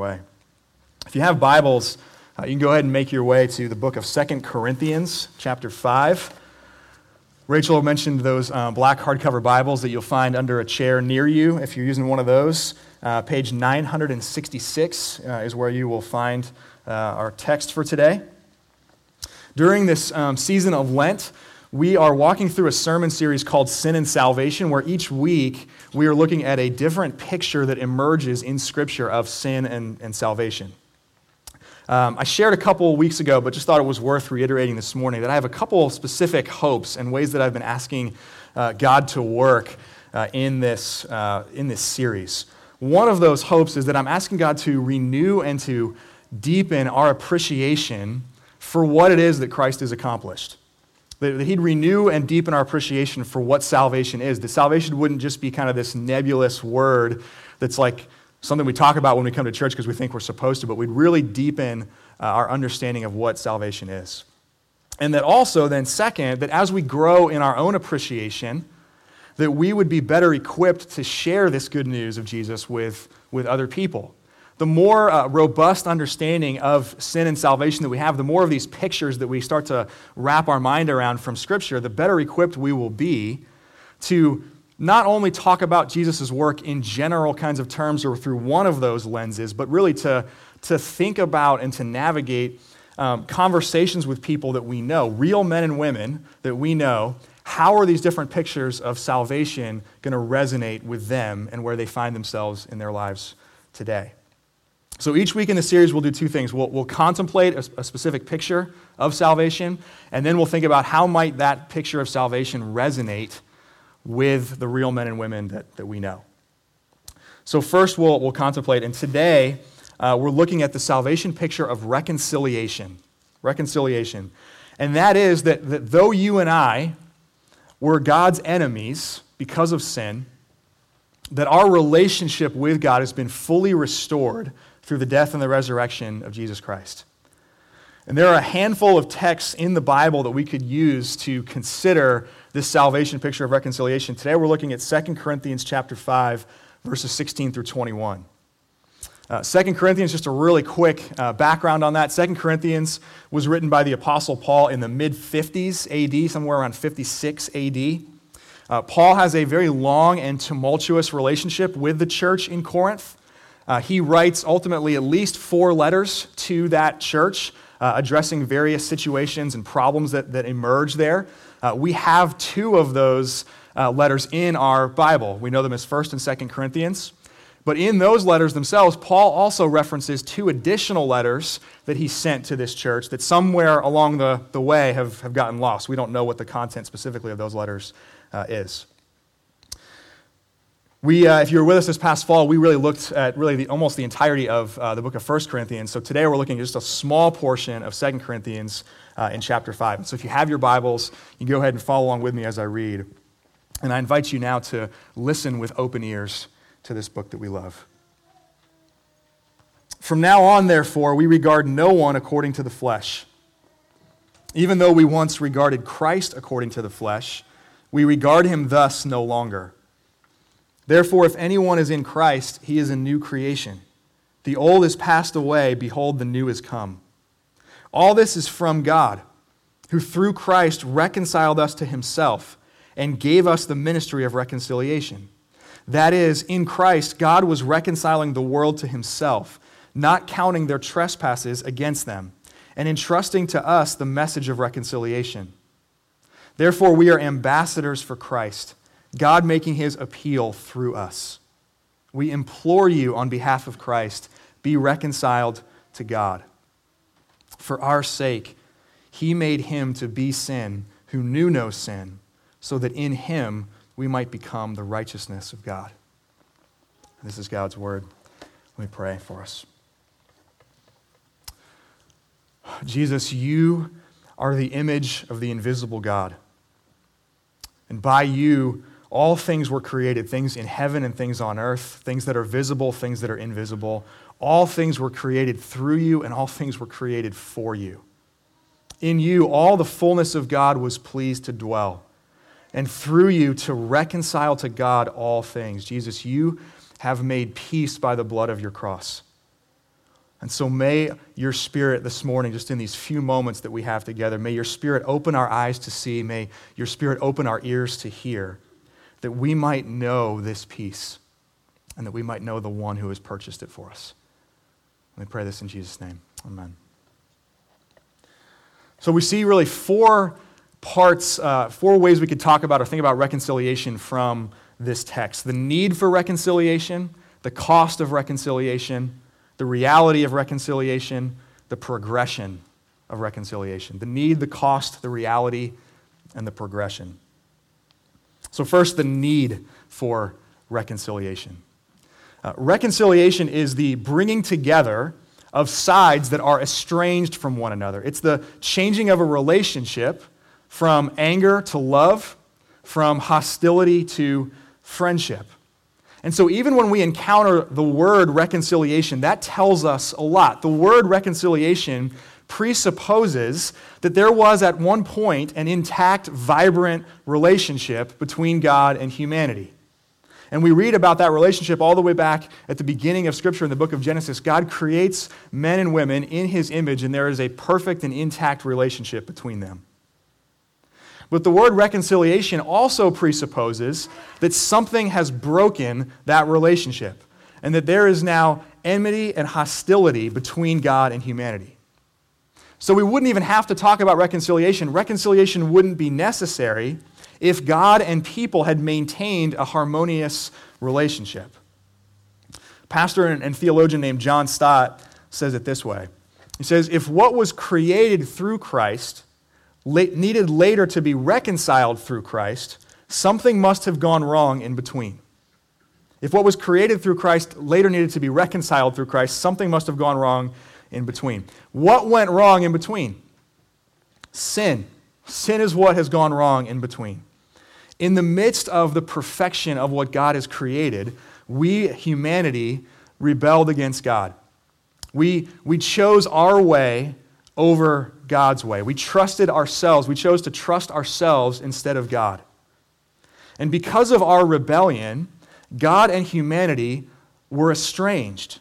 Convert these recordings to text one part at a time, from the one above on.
way. If you have Bibles, you can go ahead and make your way to the book of 2 Corinthians, chapter 5. Rachel mentioned those black hardcover Bibles that you'll find under a chair near you. If you're using one of those, page 966 is where you will find our text for today. During this season of Lent, we are walking through a sermon series called Sin and Salvation, where each week we are looking at a different picture that emerges in Scripture of sin and salvation. I shared a couple weeks ago, but just thought it was worth reiterating this morning, that I have a couple specific hopes and ways that I've been asking God to work in this series. One of those hopes is that I'm asking God to renew and to deepen our appreciation for what it is that Christ has accomplished. That he'd renew and deepen our appreciation for what salvation is. That salvation wouldn't just be kind of this nebulous word that's like something we talk about when we come to church because we think we're supposed to, but we'd really deepen our understanding of what salvation is. And that also then second, that as we grow in our own appreciation, that we would be better equipped to share this good news of Jesus with other people. The more robust understanding of sin and salvation that we have, the more of these pictures that we start to wrap our mind around from Scripture, the better equipped we will be to not only talk about Jesus' work in general kinds of terms or through one of those lenses, but really to think about and to navigate conversations with people that we know, real men and women that we know. How are these different pictures of salvation going to resonate with them and where they find themselves in their lives today? So each week in the series, we'll do two things. We'll contemplate a specific picture of salvation, and then we'll think about how might that picture of salvation resonate with the real men and women that we know. So first, we'll contemplate, and today we're looking at the salvation picture of reconciliation. Reconciliation. And that is that though you and I were God's enemies because of sin, that our relationship with God has been fully restored through the death and the resurrection of Jesus Christ. And there are a handful of texts in the Bible that we could use to consider this salvation picture of reconciliation. Today we're looking at 2 Corinthians chapter 5, verses 16 through 21. 2 Corinthians, just a really quick background on that. 2 Corinthians was written by the Apostle Paul in the mid-50s AD, somewhere around 56 AD. Paul has a very long and tumultuous relationship with the church in Corinth. He writes ultimately at least 4 letters to that church, addressing various situations and problems that emerge there. We have 2 of those letters in our Bible. We know them as 1 and 2 Corinthians. But in those letters themselves, Paul also references 2 additional letters that he sent to this church that somewhere along the way have gotten lost. We don't know what the content specifically of those letters is. If you were with us this past fall, we really looked at almost the entirety of the book of 1 Corinthians. So today we're looking at just a small portion of 2 Corinthians in chapter 5. And so if you have your Bibles, you can go ahead and follow along with me as I read. And I invite you now to listen with open ears to this book that we love. From now on, therefore, we regard no one according to the flesh. Even though we once regarded Christ according to the flesh, we regard him thus no longer. Therefore, if anyone is in Christ, he is a new creation. The old is passed away, behold, the new is come. All this is from God, who through Christ reconciled us to himself and gave us the ministry of reconciliation. That is, in Christ, God was reconciling the world to himself, not counting their trespasses against them, and entrusting to us the message of reconciliation. Therefore, we are ambassadors for Christ, God making his appeal through us. We implore you on behalf of Christ, be reconciled to God. For our sake, he made him to be sin who knew no sin, so that in him we might become the righteousness of God. This is God's word. Let me pray for us. Jesus, you are the image of the invisible God. And by you, all things were created, things in heaven and things on earth, things that are visible, things that are invisible. All things were created through you, and all things were created for you. In you, all the fullness of God was pleased to dwell, and through you to reconcile to God all things. Jesus, you have made peace by the blood of your cross. And so may your Spirit this morning, just in these few moments that we have together, may your Spirit open our eyes to see, may your Spirit open our ears to hear, that we might know this peace and that we might know the one who has purchased it for us. And we pray this in Jesus' name. Amen. So we see really four parts, four ways we could talk about or think about reconciliation from this text. The need for reconciliation, the cost of reconciliation, the reality of reconciliation, the progression of reconciliation. The need, the cost, the reality, and the progression. So first, the need for reconciliation. Reconciliation is the bringing together of sides that are estranged from one another. It's the changing of a relationship from anger to love, from hostility to friendship. And so even when we encounter the word reconciliation, that tells us a lot. The word reconciliation presupposes that there was at one point an intact, vibrant relationship between God and humanity. And we read about that relationship all the way back at the beginning of Scripture in the book of Genesis. God creates men and women in His image, and there is a perfect and intact relationship between them. But the word reconciliation also presupposes that something has broken that relationship and that there is now enmity and hostility between God and humanity. So we wouldn't even have to talk about reconciliation. Reconciliation wouldn't be necessary if God and people had maintained a harmonious relationship. Pastor and theologian named John Stott says it this way. He says, if what was created through Christ needed later to be reconciled through Christ, something must have gone wrong in between. If what was created through Christ later needed to be reconciled through Christ, something must have gone wrong in between. What went wrong in between? Sin. Sin is what has gone wrong in between. In the midst of the perfection of what God has created, we, humanity, rebelled against God. We chose our way over God's way. We trusted ourselves. We chose to trust ourselves instead of God. And because of our rebellion, God and humanity were estranged.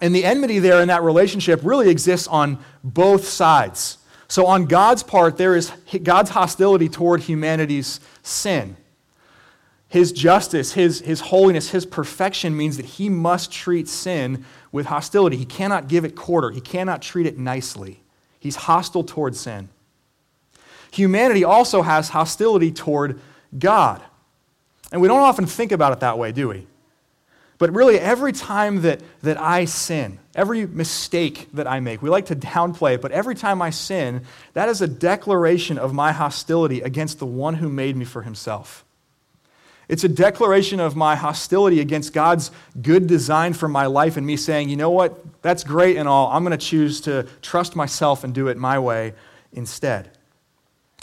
And the enmity there in that relationship really exists on both sides. So on God's part, there is God's hostility toward humanity's sin. His justice, his holiness, his perfection means that he must treat sin with hostility. He cannot give it quarter. He cannot treat it nicely. He's hostile toward sin. Humanity also has hostility toward God. And we don't often think about it that way, do we? But really, every time that I sin, every mistake that I make, we like to downplay it, but every time I sin, that is a declaration of my hostility against the one who made me for himself. It's a declaration of my hostility against God's good design for my life and me saying, you know what, that's great and all. I'm going to choose to trust myself and do it my way instead.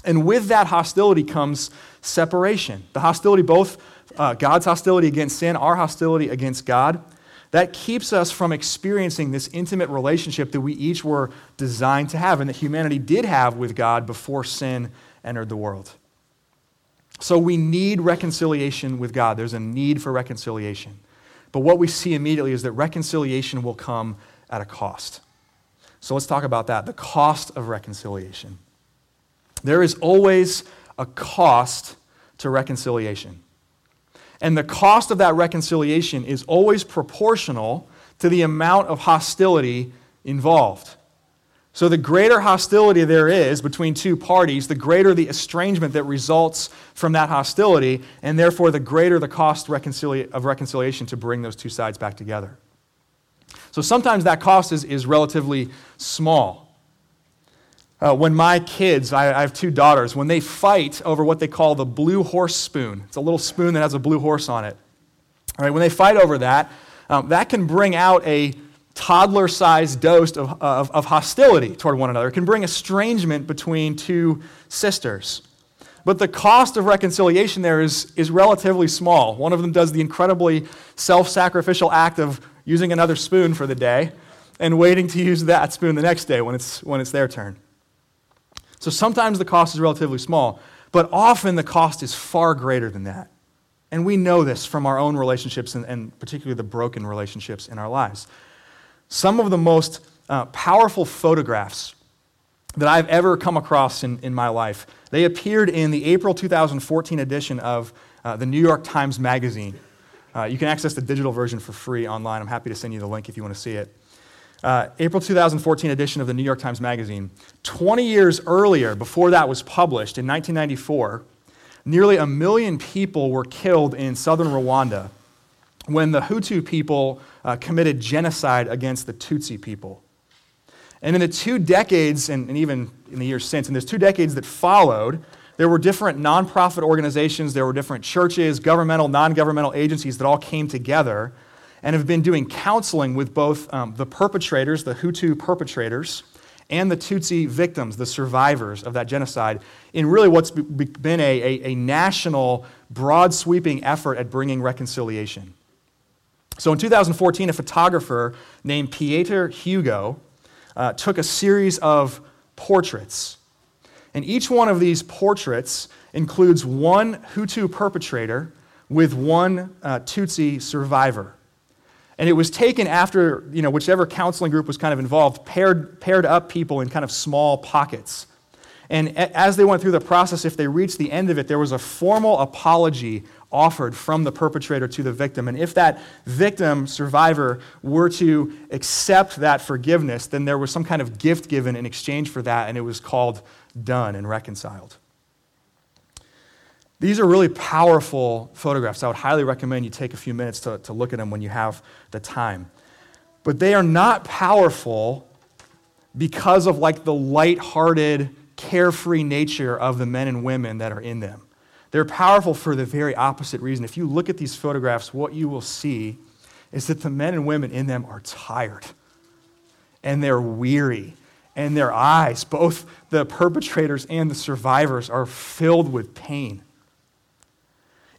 And with that hostility comes separation. The hostility, both God's hostility against sin, our hostility against God, that keeps us from experiencing this intimate relationship that we each were designed to have and that humanity did have with God before sin entered the world. So we need reconciliation with God. There's a need for reconciliation. But what we see immediately is that reconciliation will come at a cost. So let's talk about that, the cost of reconciliation. There is always a cost to reconciliation. And the cost of that reconciliation is always proportional to the amount of hostility involved. So the greater hostility there is between two parties, the greater the estrangement that results from that hostility, and therefore the greater the cost of reconciliation to bring those two sides back together. So sometimes that cost is relatively small. When my kids, I have two daughters, when they fight over what they call the blue horse spoon, it's a little spoon that has a blue horse on it. All right, when they fight over that, that can bring out a toddler-sized dose of hostility toward one another. It can bring estrangement between two sisters. But the cost of reconciliation there is relatively small. One of them does the incredibly self-sacrificial act of using another spoon for the day and waiting to use that spoon the next day when it's their turn. So sometimes the cost is relatively small, but often the cost is far greater than that. And we know this from our own relationships and particularly the broken relationships in our lives. Some of the most powerful photographs that I've ever come across in my life, they appeared in the April 2014 edition of the New York Times Magazine. You can access the digital version for free online. I'm happy to send you the link if you want to see it. April 2014 edition of the New York Times Magazine. 20 years earlier, before that was published, in 1994, nearly 1 million people were killed in southern Rwanda when the Hutu people committed genocide against the Tutsi people. And in the 2 decades, and even in the years since, in those 2 decades that followed, there were different nonprofit organizations, there were different churches, governmental, non-governmental agencies that all came together and have been doing counseling with both the perpetrators, the Hutu perpetrators, and the Tutsi victims, the survivors of that genocide, in really what's been a national, broad-sweeping effort at bringing reconciliation. So in 2014, a photographer named Pieter Hugo took a series of portraits. And each one of these portraits includes one Hutu perpetrator with one Tutsi survivor. And it was taken after, whichever counseling group was kind of involved, paired up people in kind of small pockets. And as they went through the process, if they reached the end of it, there was a formal apology offered from the perpetrator to the victim. And if that victim, survivor, were to accept that forgiveness, then there was some kind of gift given in exchange for that, and it was called done and reconciled. These are really powerful photographs. I would highly recommend you take a few minutes to look at them when you have the time. But they are not powerful because of the lighthearted, carefree nature of the men and women that are in them. They're powerful for the very opposite reason. If you look at these photographs, what you will see is that the men and women in them are tired, and they're weary, and their eyes, both the perpetrators and the survivors, are filled with pain.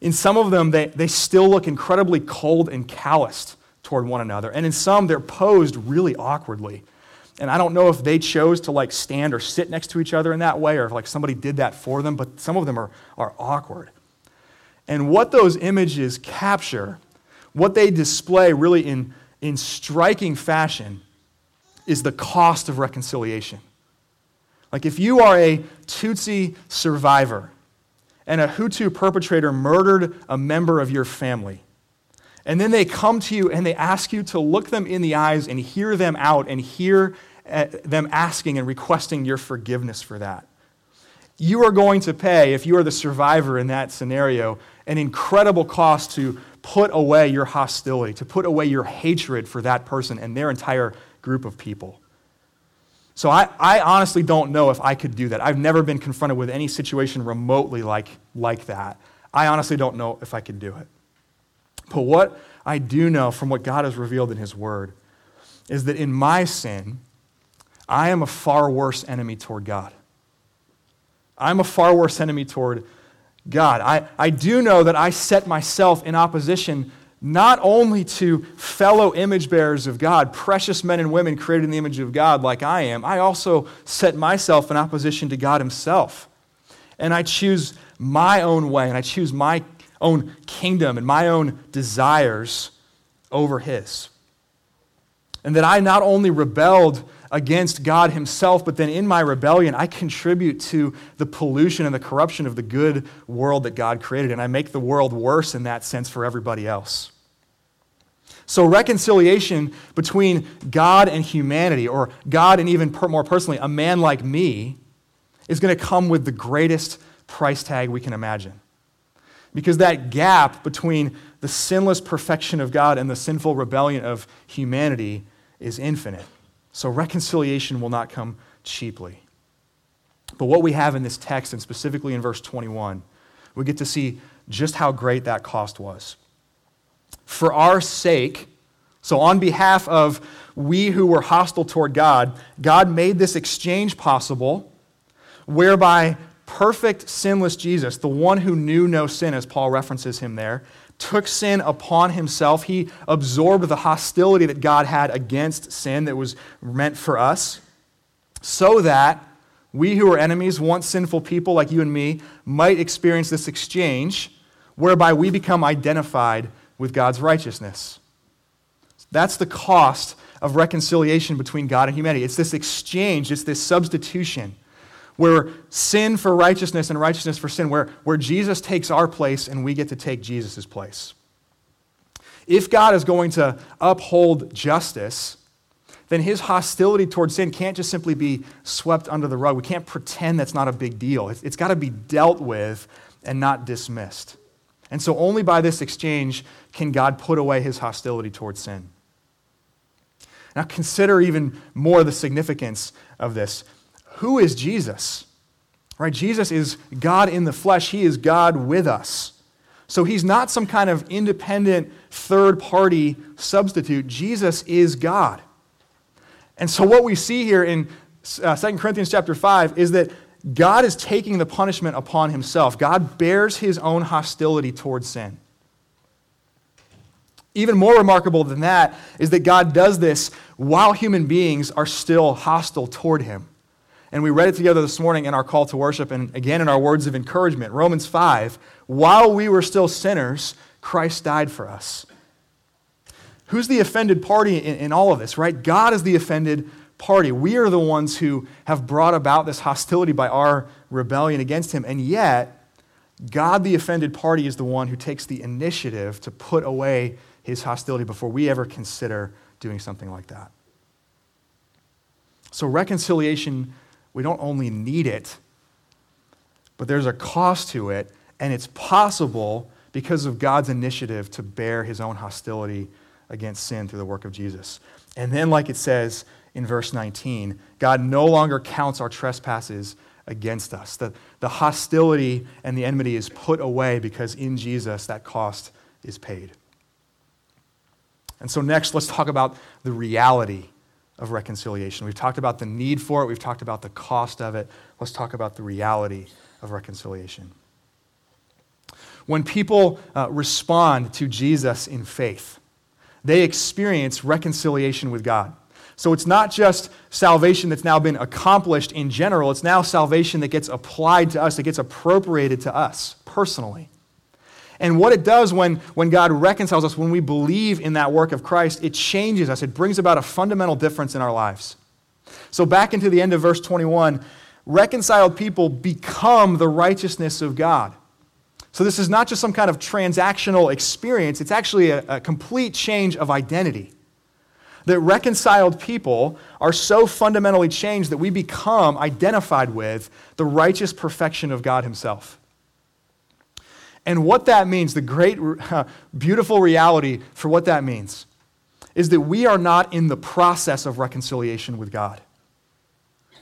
In some of them, they still look incredibly cold and calloused toward one another. And in some, they're posed really awkwardly. And I don't know if they chose to stand or sit next to each other in that way, or if somebody did that for them, but some of them are awkward. And what those images capture, what they display really in striking fashion, is the cost of reconciliation. If you are a Tutsi survivor, and a Hutu perpetrator murdered a member of your family, and then they come to you and they ask you to look them in the eyes and hear them out and hear them asking and requesting your forgiveness for that, you are going to pay, if you are the survivor in that scenario, an incredible cost to put away your hostility, to put away your hatred for that person and their entire group of people. So I honestly don't know if I could do that. I've never been confronted with any situation remotely like that. I honestly don't know if I could do it. But what I do know from what God has revealed in His Word is that in my sin, I am a far worse enemy toward God. I'm a far worse enemy toward God. I do know that I set myself in opposition not only to fellow image bearers of God, precious men and women created in the image of God like I am, I also set myself in opposition to God Himself. And I choose my own way, and I choose my own kingdom and my own desires over His. And that I not only rebelled against God Himself, but then in my rebellion, I contribute to the pollution and the corruption of the good world that God created, and I make the world worse in that sense for everybody else. So reconciliation between God and humanity, or God and even more personally, a man like me, is going to come with the greatest price tag we can imagine. Because that gap between the sinless perfection of God and the sinful rebellion of humanity is infinite. So reconciliation will not come cheaply. But what we have in this text, and specifically in verse 21, we get to see just how great that cost was. For our sake, so on behalf of we who were hostile toward God, God made this exchange possible whereby perfect, sinless Jesus, the one who knew no sin, as Paul references him there, took sin upon himself. He absorbed the hostility that God had against sin that was meant for us, so that we who were enemies, once sinful people like you and me, might experience this exchange whereby we become identified with God's righteousness. That's the cost of reconciliation between God and humanity. It's this exchange, it's this substitution where sin for righteousness and righteousness for sin, where Jesus takes our place and we get to take Jesus' place. If God is going to uphold justice, then his hostility towards sin can't just simply be swept under the rug. We can't pretend that's not a big deal. It's got to be dealt with and not dismissed. And so only by this exchange can God put away his hostility towards sin. Now consider even more the significance of this. Who is Jesus? Right? Jesus is God in the flesh. He is God with us. So he's not some kind of independent third-party substitute. Jesus is God. And so what we see here in 2 Corinthians chapter 5 is that God is taking the punishment upon himself. God bears his own hostility towards sin. Even more remarkable than that is that God does this while human beings are still hostile toward him. And we read it together this morning in our call to worship and again in our words of encouragement. Romans 5, while we were still sinners, Christ died for us. Who's the offended party in all of this, right? God is the offended party. We are the ones who have brought about this hostility by our rebellion against him. And yet, God, the offended party, is the one who takes the initiative to put away his hostility before we ever consider doing something like that. So reconciliation, we don't only need it, but there's a cost to it, and it's possible because of God's initiative to bear his own hostility against sin through the work of Jesus. And then, like it says in verse 19, God no longer counts our trespasses against us. The hostility and the enmity is put away because in Jesus that cost is paid. And so next, let's talk about the reality of reconciliation. We've talked about the need for it. We've talked about the cost of it. Let's talk about the reality of reconciliation. When people respond to Jesus in faith, they experience reconciliation with God. So it's not just salvation that's now been accomplished in general, it's now salvation that gets applied to us, that gets appropriated to us personally. And what it does when God reconciles us, when we believe in that work of Christ, it changes us. It brings about a fundamental difference in our lives. So back into the end of verse 21, reconciled people become the righteousness of God. So this is not just some kind of transactional experience. It's actually a complete change of identity. That reconciled people are so fundamentally changed that we become identified with the righteous perfection of God himself. And what that means, the great, beautiful reality for what that means, is that we are not in the process of reconciliation with God.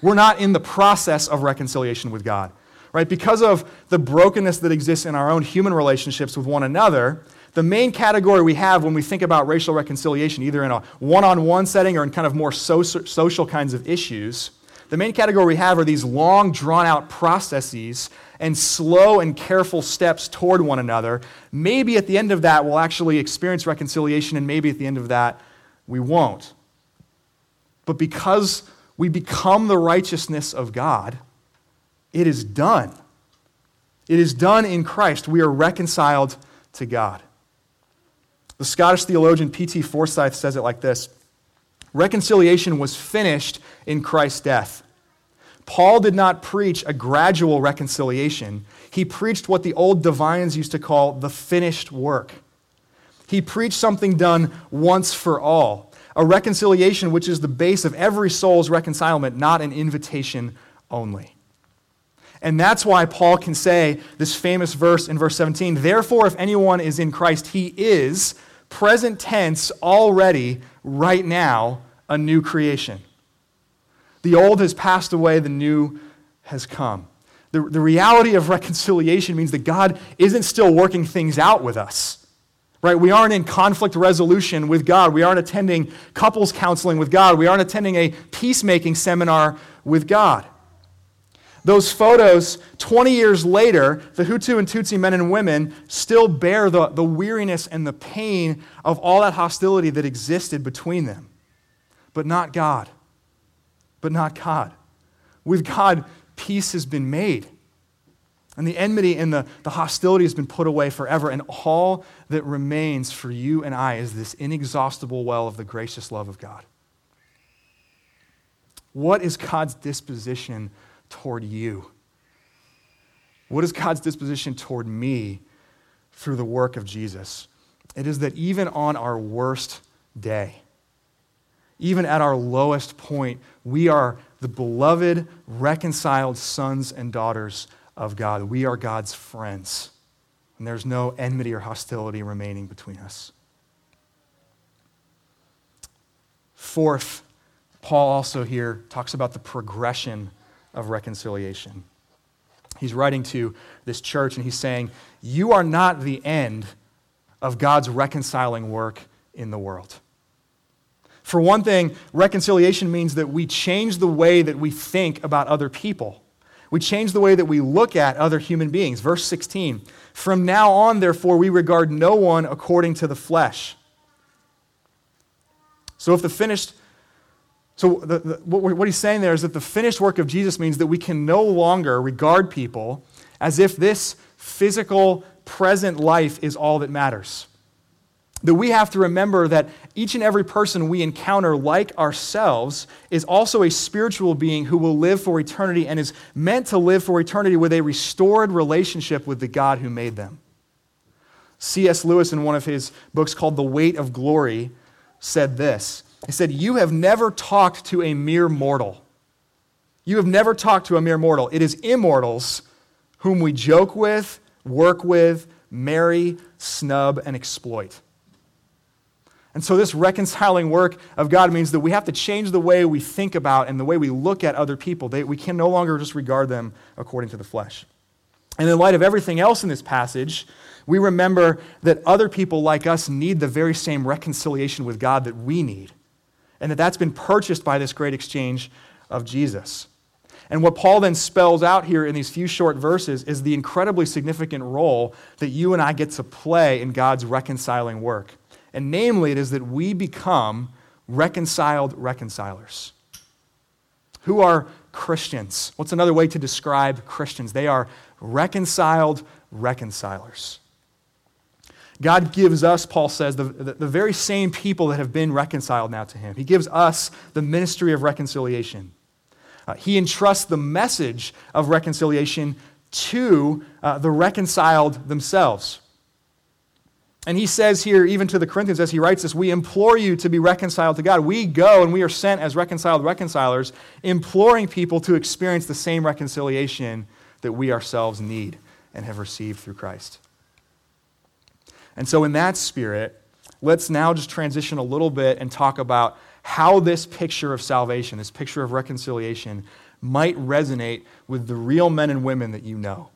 We're not in the process of reconciliation with God. Right? Because of the brokenness that exists in our own human relationships with one another, the main category we have when we think about racial reconciliation, either in a one-on-one setting or in kind of more social kinds of issues, the main category we have are these long, drawn-out processes and slow and careful steps toward one another. Maybe at the end of that, we'll actually experience reconciliation, and maybe at the end of that, we won't. But because we become the righteousness of God, it is done. It is done in Christ. We are reconciled to God. The Scottish theologian P.T. Forsyth says it like this: reconciliation was finished in Christ's death. Paul did not preach a gradual reconciliation. He preached what the old divines used to call the finished work. He preached something done once for all, a reconciliation which is the base of every soul's reconcilement, not an invitation only. And that's why Paul can say this famous verse in verse 17, therefore, if anyone is in Christ, he is, present tense, already, right now, a new creation. The old has passed away, the new has come. The reality of reconciliation means that God isn't still working things out with us. Right? We aren't in conflict resolution with God. We aren't attending couples counseling with God. We aren't attending a peacemaking seminar with God. Those photos, 20 years later, the Hutu and Tutsi men and women still bear the weariness and the pain of all that hostility that existed between them. But not God. But not God. With God, peace has been made. And the enmity and the hostility has been put away forever. And all that remains for you and I is this inexhaustible well of the gracious love of God. What is God's disposition toward you? What is God's disposition toward me through the work of Jesus? It is that even on our worst day, even at our lowest point, we are the beloved, reconciled sons and daughters of God. We are God's friends, and there's no enmity or hostility remaining between us. Fourth, Paul also here talks about the progression of reconciliation. He's writing to this church and he's saying, you are not the end of God's reconciling work in the world. For one thing, reconciliation means that we change the way that we think about other people. We change the way that we look at other human beings. Verse 16, from now on, therefore, we regard no one according to the flesh. So what he's saying there is that the finished work of Jesus means that we can no longer regard people as if this physical present life is all that matters. That we have to remember that each and every person we encounter, like ourselves, is also a spiritual being who will live for eternity and is meant to live for eternity with a restored relationship with the God who made them. C.S. Lewis, in one of his books called The Weight of Glory, said this. He said, you have never talked to a mere mortal. You have never talked to a mere mortal. It is immortals whom we joke with, work with, marry, snub, and exploit. And so this reconciling work of God means that we have to change the way we think about and the way we look at other people. We can no longer just regard them according to the flesh. And in light of everything else in this passage, we remember that other people like us need the very same reconciliation with God that we need, and that that's been purchased by this great exchange of Jesus. And what Paul then spells out here in these few short verses is the incredibly significant role that you and I get to play in God's reconciling work. And namely, it is that we become reconciled reconcilers. Who are Christians? What's another way to describe Christians? They are reconciled reconcilers. God gives us, Paul says, the very same people that have been reconciled now to him. He gives us the ministry of reconciliation. He entrusts the message of reconciliation to the reconciled themselves. And he says here, even to the Corinthians, as he writes this, we implore you to be reconciled to God. We go and we are sent as reconciled reconcilers, imploring people to experience the same reconciliation that we ourselves need and have received through Christ. And so in that spirit, let's now just transition a little bit and talk about how this picture of salvation, this picture of reconciliation, might resonate with the real men and women that you know.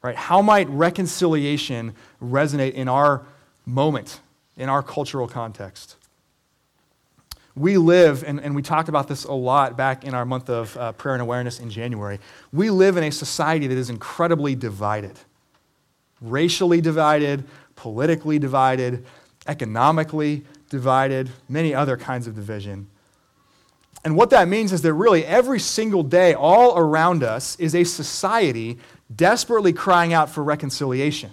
Right? How might reconciliation resonate in our moment, in our cultural context? We live, and we talked about this a lot back in our month of prayer and awareness in January, we live in a society that is incredibly divided. Racially divided, politically divided, economically divided, many other kinds of division. And what that means is that really every single day all around us is a society desperately crying out for reconciliation.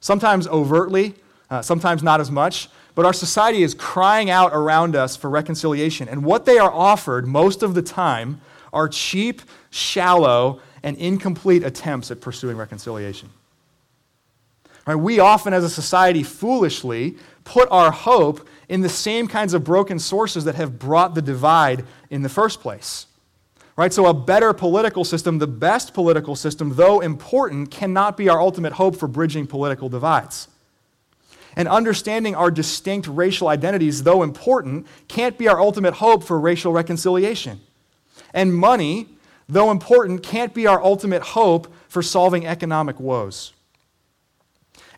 Sometimes overtly, sometimes not as much, but our society is crying out around us for reconciliation. And what they are offered most of the time are cheap, shallow, and incomplete attempts at pursuing reconciliation. Right? We often as a society foolishly put our hope in the same kinds of broken sources that have brought the divide in the first place. Right? So a better political system, the best political system, though important, cannot be our ultimate hope for bridging political divides. And understanding our distinct racial identities, though important, can't be our ultimate hope for racial reconciliation. And money, though important, can't be our ultimate hope for solving economic woes.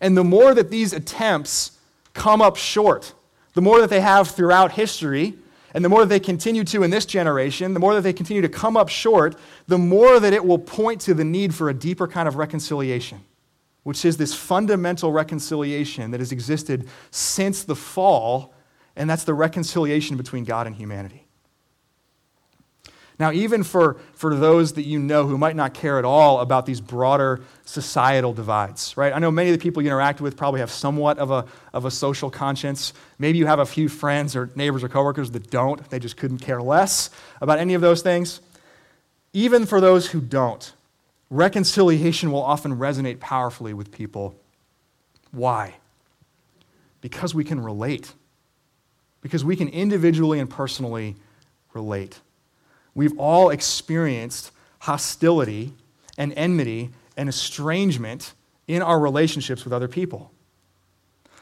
And the more that these attempts come up short, the more that they have throughout history, and the more that they continue to in this generation, the more that they continue to come up short, the more that it will point to the need for a deeper kind of reconciliation, which is this fundamental reconciliation that has existed since the fall, and that's the reconciliation between God and humanity. Now, even for those that you know who might not care at all about these broader societal divides, right? I know many of the people you interact with probably have somewhat of a social conscience. Maybe you have a few friends or neighbors or coworkers that don't. They just couldn't care less about any of those things. Even for those who don't, reconciliation will often resonate powerfully with people. Why? Because we can relate. Because we can individually and personally relate. We've all experienced hostility and enmity and estrangement in our relationships with other people.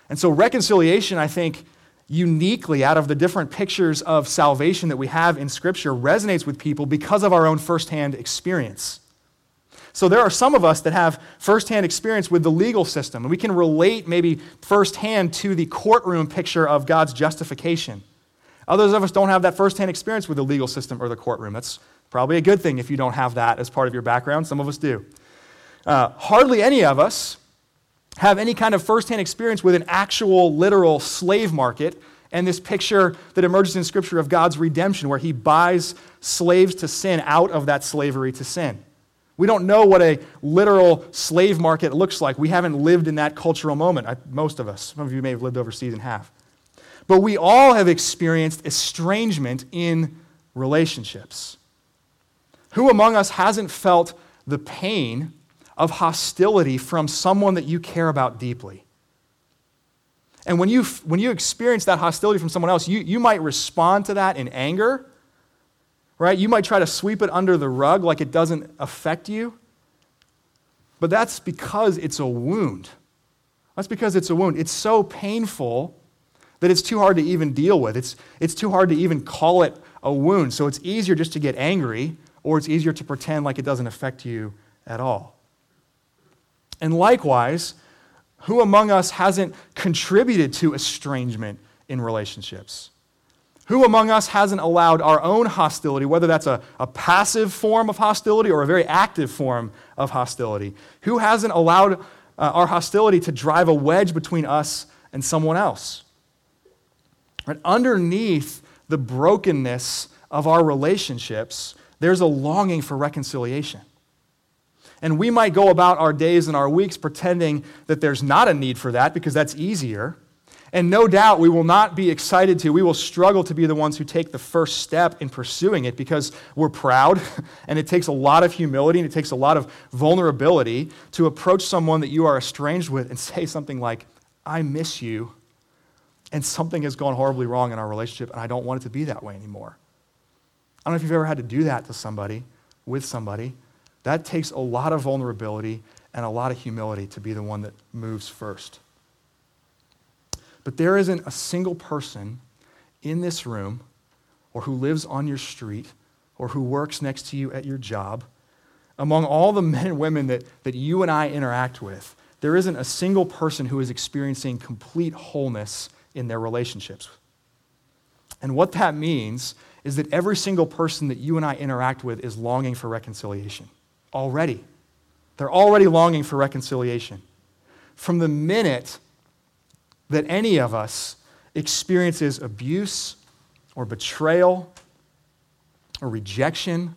And so reconciliation, I think, uniquely out of the different pictures of salvation that we have in Scripture resonates with people because of our own firsthand experience. So there are some of us that have firsthand experience with the legal system, and we can relate maybe firsthand to the courtroom picture of God's justification. Others of us don't have that firsthand experience with the legal system or the courtroom. That's probably a good thing if you don't have that as part of your background. Some of us do. Hardly any of us have any kind of firsthand experience with an actual, literal slave market and this picture that emerges in Scripture of God's redemption where he buys slaves to sin out of that slavery to sin. We don't know what a literal slave market looks like. We haven't lived in that cultural moment, most of us. Some of you may have lived overseas and have. But we all have experienced estrangement in relationships. Who among us hasn't felt the pain of hostility from someone that you care about deeply? And when you experience that hostility from someone else, you might respond to that in anger, right? You might try to sweep it under the rug like it doesn't affect you. But that's because it's a wound. That's because it's a wound. It's so painful that it's too hard to even deal with. It's too hard to even call it a wound. So it's easier just to get angry, or it's easier to pretend like it doesn't affect you at all. And likewise, who among us hasn't contributed to estrangement in relationships? Who among us hasn't allowed our own hostility, whether that's a passive form of hostility or a very active form of hostility? Who hasn't allowed our hostility to drive a wedge between us and someone else? Right? Underneath the brokenness of our relationships, there's a longing for reconciliation. And we might go about our days and our weeks pretending that there's not a need for that because that's easier. And no doubt we will not be excited to. We will struggle to be the ones who take the first step in pursuing it because we're proud and it takes a lot of humility and it takes a lot of vulnerability to approach someone that you are estranged with and say something like, I miss you. And something has gone horribly wrong in our relationship, and I don't want it to be that way anymore. I don't know if you've ever had to do that to somebody, with somebody. That takes a lot of vulnerability and a lot of humility to be the one that moves first. But there isn't a single person in this room or who lives on your street or who works next to you at your job, among all the men and women that you and I interact with, there isn't a single person who is experiencing complete wholeness in their relationships. And what that means is that every single person that you and I interact with is longing for reconciliation already. They're already longing for reconciliation. From the minute that any of us experiences abuse or betrayal or rejection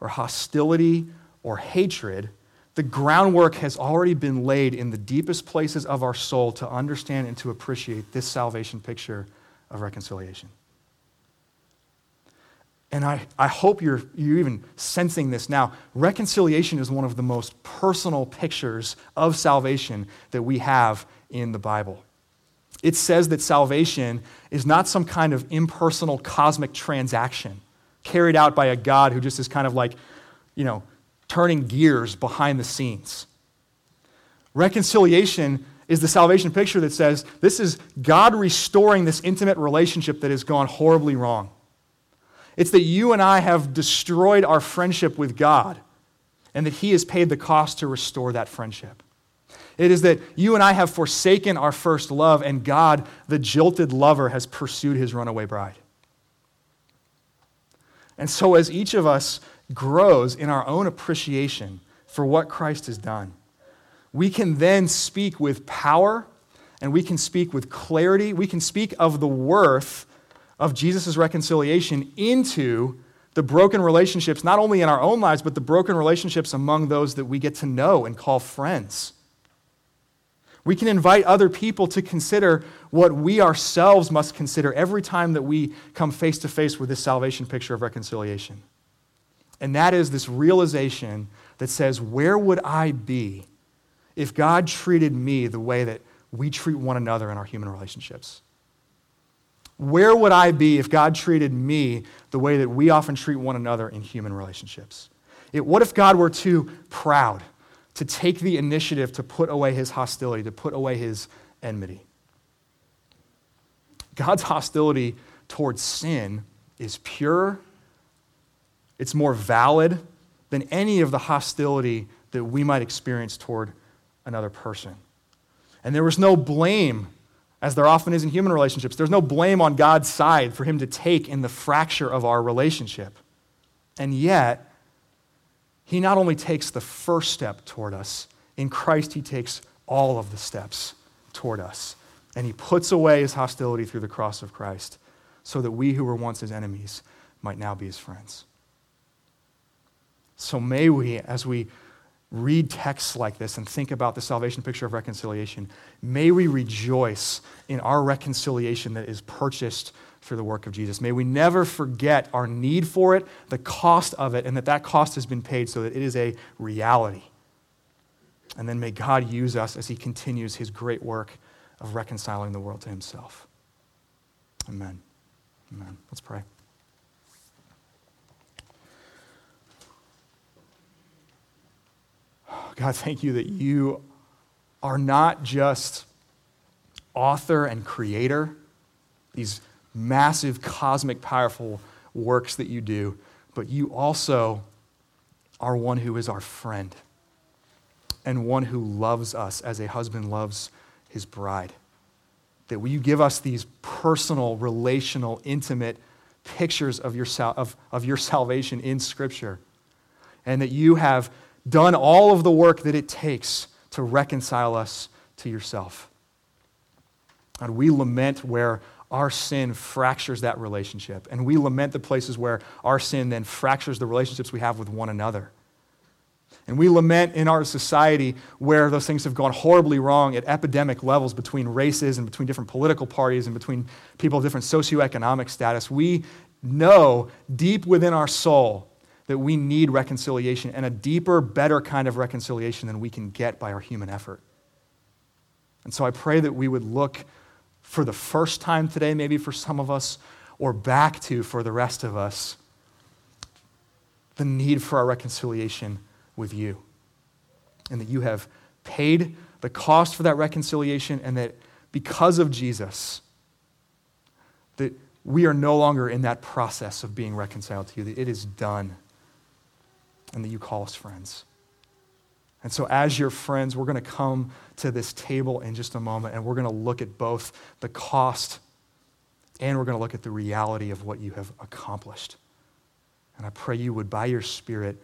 or hostility or hatred, the groundwork has already been laid in the deepest places of our soul to understand and to appreciate this salvation picture of reconciliation. And I hope you're even sensing this now. Reconciliation is one of the most personal pictures of salvation that we have in the Bible. It says that salvation is not some kind of impersonal cosmic transaction carried out by a God who just is kind of like, turning gears behind the scenes. Reconciliation is the salvation picture that says this is God restoring this intimate relationship that has gone horribly wrong. It's that you and I have destroyed our friendship with God and that he has paid the cost to restore that friendship. It is that you and I have forsaken our first love and God, the jilted lover, has pursued his runaway bride. And so as each of us grows in our own appreciation for what Christ has done, we can then speak with power and we can speak with clarity. We can speak of the worth of Jesus' reconciliation into the broken relationships, not only in our own lives, but the broken relationships among those that we get to know and call friends. We can invite other people to consider what we ourselves must consider every time that we come face to face with this salvation picture of reconciliation. And that is this realization that says, where would I be if God treated me the way that we treat one another in our human relationships? Where would I be if God treated me the way that we often treat one another in human relationships? What if God were too proud to take the initiative to put away his hostility, to put away his enmity? God's hostility towards sin is pure. It's more valid than any of the hostility that we might experience toward another person. And there was no blame, as there often is in human relationships. There's no blame on God's side for him to take in the fracture of our relationship. And yet, he not only takes the first step toward us, in Christ he takes all of the steps toward us. And he puts away his hostility through the cross of Christ so that we who were once his enemies might now be his friends. So may we, as we read texts like this and think about the salvation picture of reconciliation, may we rejoice in our reconciliation that is purchased through the work of Jesus. May we never forget our need for it, the cost of it, and that cost has been paid so that it is a reality. And then may God use us as he continues his great work of reconciling the world to himself. Amen. Amen. Let's pray. God, thank you that you are not just author and creator, these massive, cosmic, powerful works that you do, but you also are one who is our friend and one who loves us as a husband loves his bride. That you give us these personal, relational, intimate pictures of your salvation in Scripture, and that you have done all of the work that it takes to reconcile us to yourself. And we lament where our sin fractures that relationship, and we lament the places where our sin then fractures the relationships we have with one another. And we lament in our society where those things have gone horribly wrong at epidemic levels between races and between different political parties and between people of different socioeconomic status. We know deep within our soul that we need reconciliation, and a deeper, better kind of reconciliation than we can get by our human effort. And so I pray that we would look for the first time today, maybe for some of us, or back to, for the rest of us, the need for our reconciliation with you. And that you have paid the cost for that reconciliation, and that because of Jesus, that we are no longer in that process of being reconciled to you, that it is done, and that you call us friends. And so as your friends, we're going to come to this table in just a moment, and we're going to look at both the cost and we're going to look at the reality of what you have accomplished. And I pray you would, by your Spirit,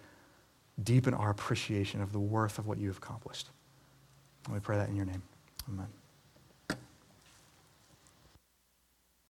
deepen our appreciation of the worth of what you have accomplished. And we pray that in your name. Amen.